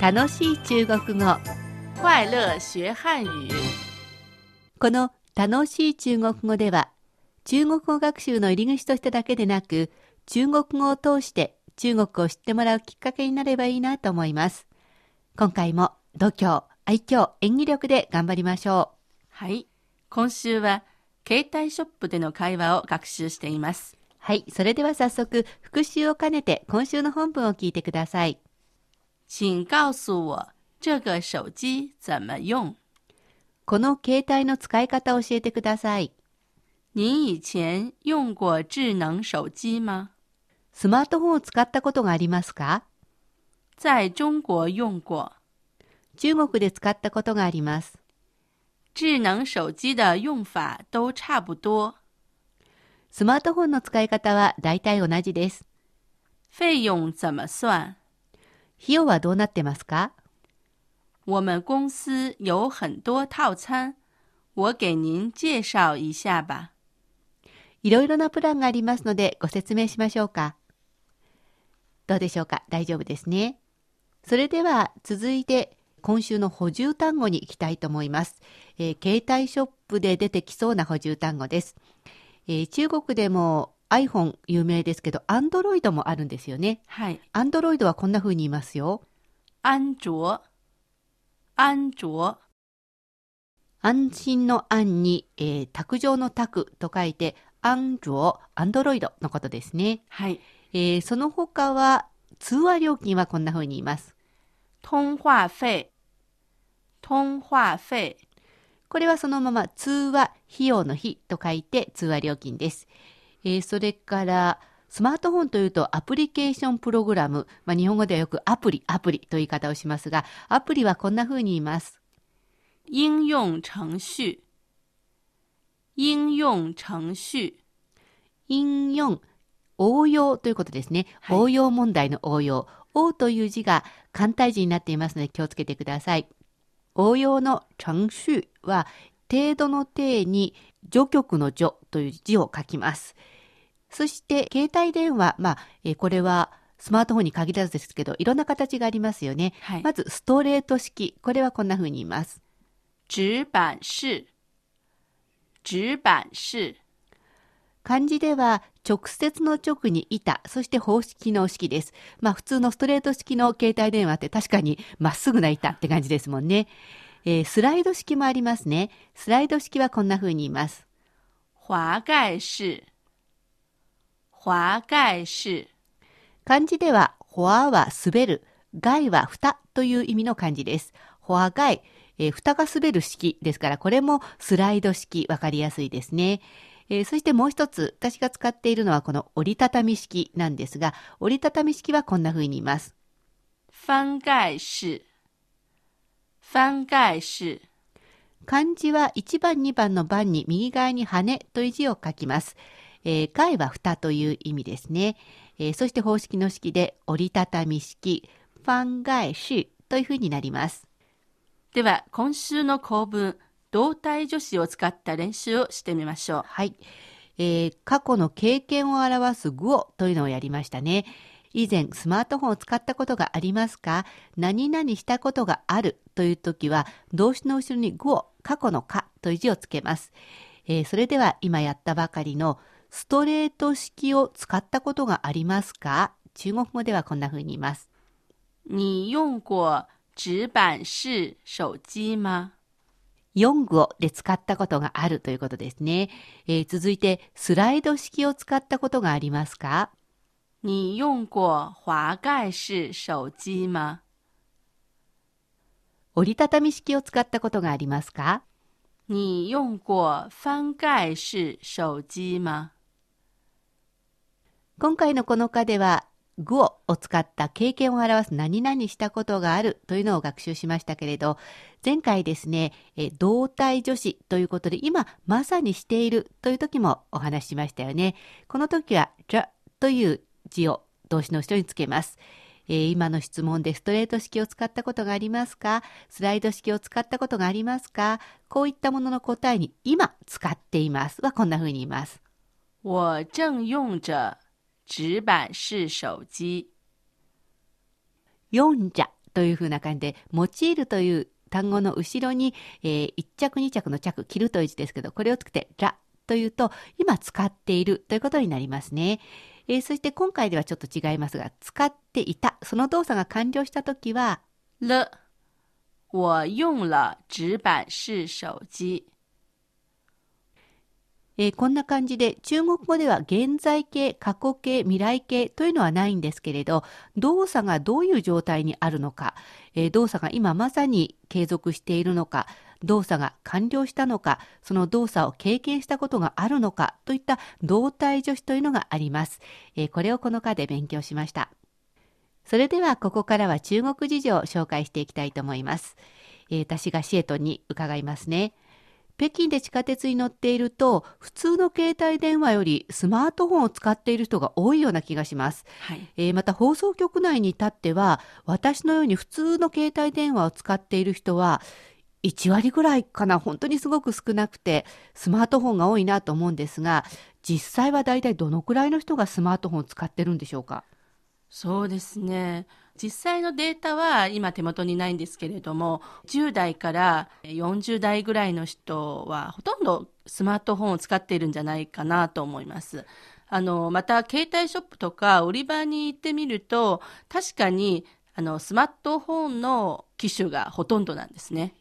楽しい中国語。快乐学汉语。この楽しい中国語では、中国語学習の入り口としてだけでなく、中国語を通して中国を知ってもらうきっかけになればいいなと思います。今回も度胸、愛嬌、演技力で頑張りましょう。はい、今週は携帯ショップでの会話を学習しています。はい、それでは早速復習を兼ねて今週の本文を聞いてください。请告诉我、这个手机怎么用？この携帯の使い方を教えてください。您以前用过智能手机吗？スマートフォンを使ったことがありますか？在中国用过。中国で使ったことがあります。智能手機的用法都差不多。スマートフォンの使い方は大体同じです。費用怎么算？費用はどうなってますか？我们公司有很多套餐，我给您介绍一下吧。いろいろなプランがありますのでご説明しましょうか。どうでしょうか？大丈夫ですね。それでは続いて今週の補充単語に行きたいと思います。携帯ショップで出てきそうな補充単語です。中国でも iPhone 有名ですけど、Android もあるんですよね。はい。Android はこんな風に言いますよ。安卓、安卓。安心の安に、卓上の卓と書いて、安卓、Android のことですね。はい。その他は通話料金はこんな風に言います。通話費、通話費。これはそのまま通話費用の費と書いて通話料金です。それからスマートフォンというとアプリケーションプログラム、日本語ではよくアプリという言い方をしますが、アプリはこんな風に言います。应用程序、应用程序。应用、応用ということですね。はい、応用問題の応用。応という字が簡体字になっていますので気をつけてください。応用の程序は程度の程に序曲の序という字を書きます。そして携帯電話、これはスマートフォンに限らずですけどいろんな形がありますよね。はい、まずストレート式、これはこんな風に言います。直板式、直板式。漢字では直接の直に板、そして方式の式です。普通のストレート式の携帯電話って確かにまっすぐな板って感じですもんね。スライド式もありますね。スライド式はこんな風に言います。滑蓋式、滑蓋式。漢字では滑は滑る、蓋は蓋という意味の漢字です。滑蓋、蓋が滑る式ですから、これもスライド式、わかりやすいですね。そしてもう一つ、私が使っているのはこの折りたたみ式なんですが、折りたたみ式はこんな風に言います。翻蓋式、翻蓋式。漢字は1番2番の番に右側に羽という字を書きます。蓋は蓋という意味ですね。そして方式の式で折りたたみ式、翻蓋式という風になります。では今週の構文。動態助詞を使った練習をしてみましょう。はい、過去の経験を表す具をというのをやりましたね。以前スマートフォンを使ったことがありますか？何々したことがあるというときは動詞の後ろに具を過去のかという字をつけます。それでは今やったばかりのストレート式を使ったことがありますか？中国語ではこんな風に言います。你用过直板式手机吗？用語で使ったことがあるということですね。続いてスライド式を使ったことがありますか？你用过滑盖式手机吗？折りたたみ式を使ったことがありますか？你用过翻盖式手机吗？今回のこの課では具を使った経験を表す何々したことがあるというのを学習しましたけれど、前回ですね、動態助詞ということで今まさにしているという時もお話ししましたよね。この時はじゃという字を動詞の後ろにつけます。今の質問でストレート式を使ったことがありますか？スライド式を使ったことがありますか？こういったものの答えに今使っていますはこんな風に言います。我正用着直板式手機。用着というふうな感じで、用いるという単語の後ろに、1着2着の着、着るという字ですけど、これをつけてらというと、今使っているということになりますね。そして今回ではちょっと違いますが、使っていた、その動作が完了したときは、了、我用了直板式手機。こんな感じで、中国語では現在形、過去形、未来形というのはないんですけれど、動作がどういう状態にあるのか、動作が今まさに継続しているのか、動作が完了したのか、その動作を経験したことがあるのかといった動態助詞というのがあります。これをこの課で勉強しました。それではここからは中国事情を紹介していきたいと思います。私がシエトンに伺いますね。北京で地下鉄に乗っていると、普通の携帯電話よりスマートフォンを使っている人が多いような気がします。はい。また放送局内に至っては、私のように普通の携帯電話を使っている人は1割ぐらいかな、本当にすごく少なくて、スマートフォンが多いなと思うんですが、実際はだいたいどのくらいの人がスマートフォンを使ってるんでしょうか？そうですね。実際のデータは今手元にないんですけれども、10代から40代ぐらいの人はほとんどスマートフォンを使っているんじゃないかなと思います。また携帯ショップとか売り場に行ってみると、確かにスマートフォンの機種がほとんどなんですね。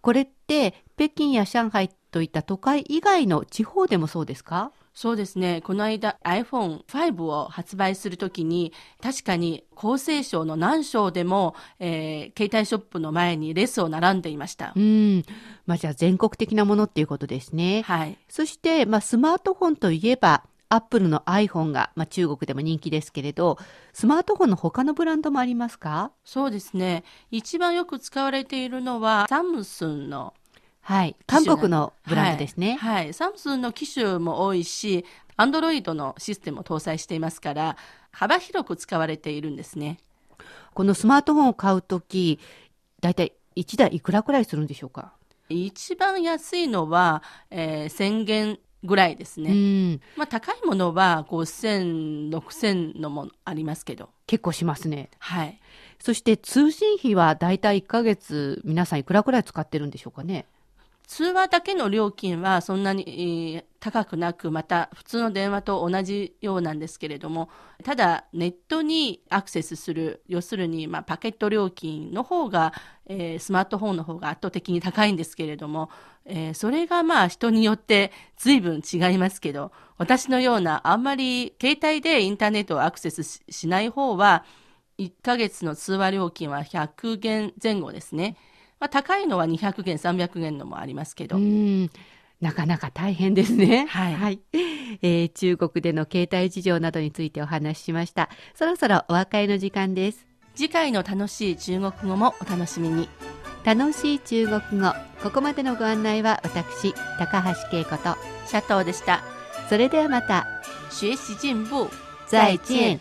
これって北京や上海といった都会以外の地方でもそうですか？そうですね。この間 iPhone 5を発売するときに、確かに厚生省の何省でも、携帯ショップの前に列を並んでいました。じゃあ全国的なものっていうことですね。はい。そして、スマートフォンといえば、アップルの iPhone が、中国でも人気ですけれど、スマートフォンの他のブランドもありますか？そうですね。一番よく使われているのは、サムスンのはい、韓国のブランドですね。はい、サムスンの機種も多いし、Android のシステムを搭載していますから、幅広く使われているんですね。このスマートフォンを買うとき、だいたい1台いくらくらいするんでしょうか？一番安いのは、1000元ぐらいですね。高いものは5000、6000のもありますけど。結構しますね。はい。そして通信費はだいたい1ヶ月皆さんいくらくらい使ってるんでしょうかね？通話だけの料金はそんなに高くなく、また普通の電話と同じようなんですけれども、ただネットにアクセスする、要するにパケット料金の方が、スマートフォンの方が圧倒的に高いんですけれども、それが人によって随分違いますけど、私のようなあんまり携帯でインターネットをアクセス しない方は、1ヶ月の通話料金は100元前後ですね。高いのは200元、300元のもありますけど。なかなか大変ですね。はい。はい。中国での携帯事情などについてお話ししました。そろそろお別れの時間です。次回の楽しい中国語もお楽しみに。楽しい中国語。ここまでのご案内は私、高橋恵子と、シャトーでした。それではまた。学習進歩。再見。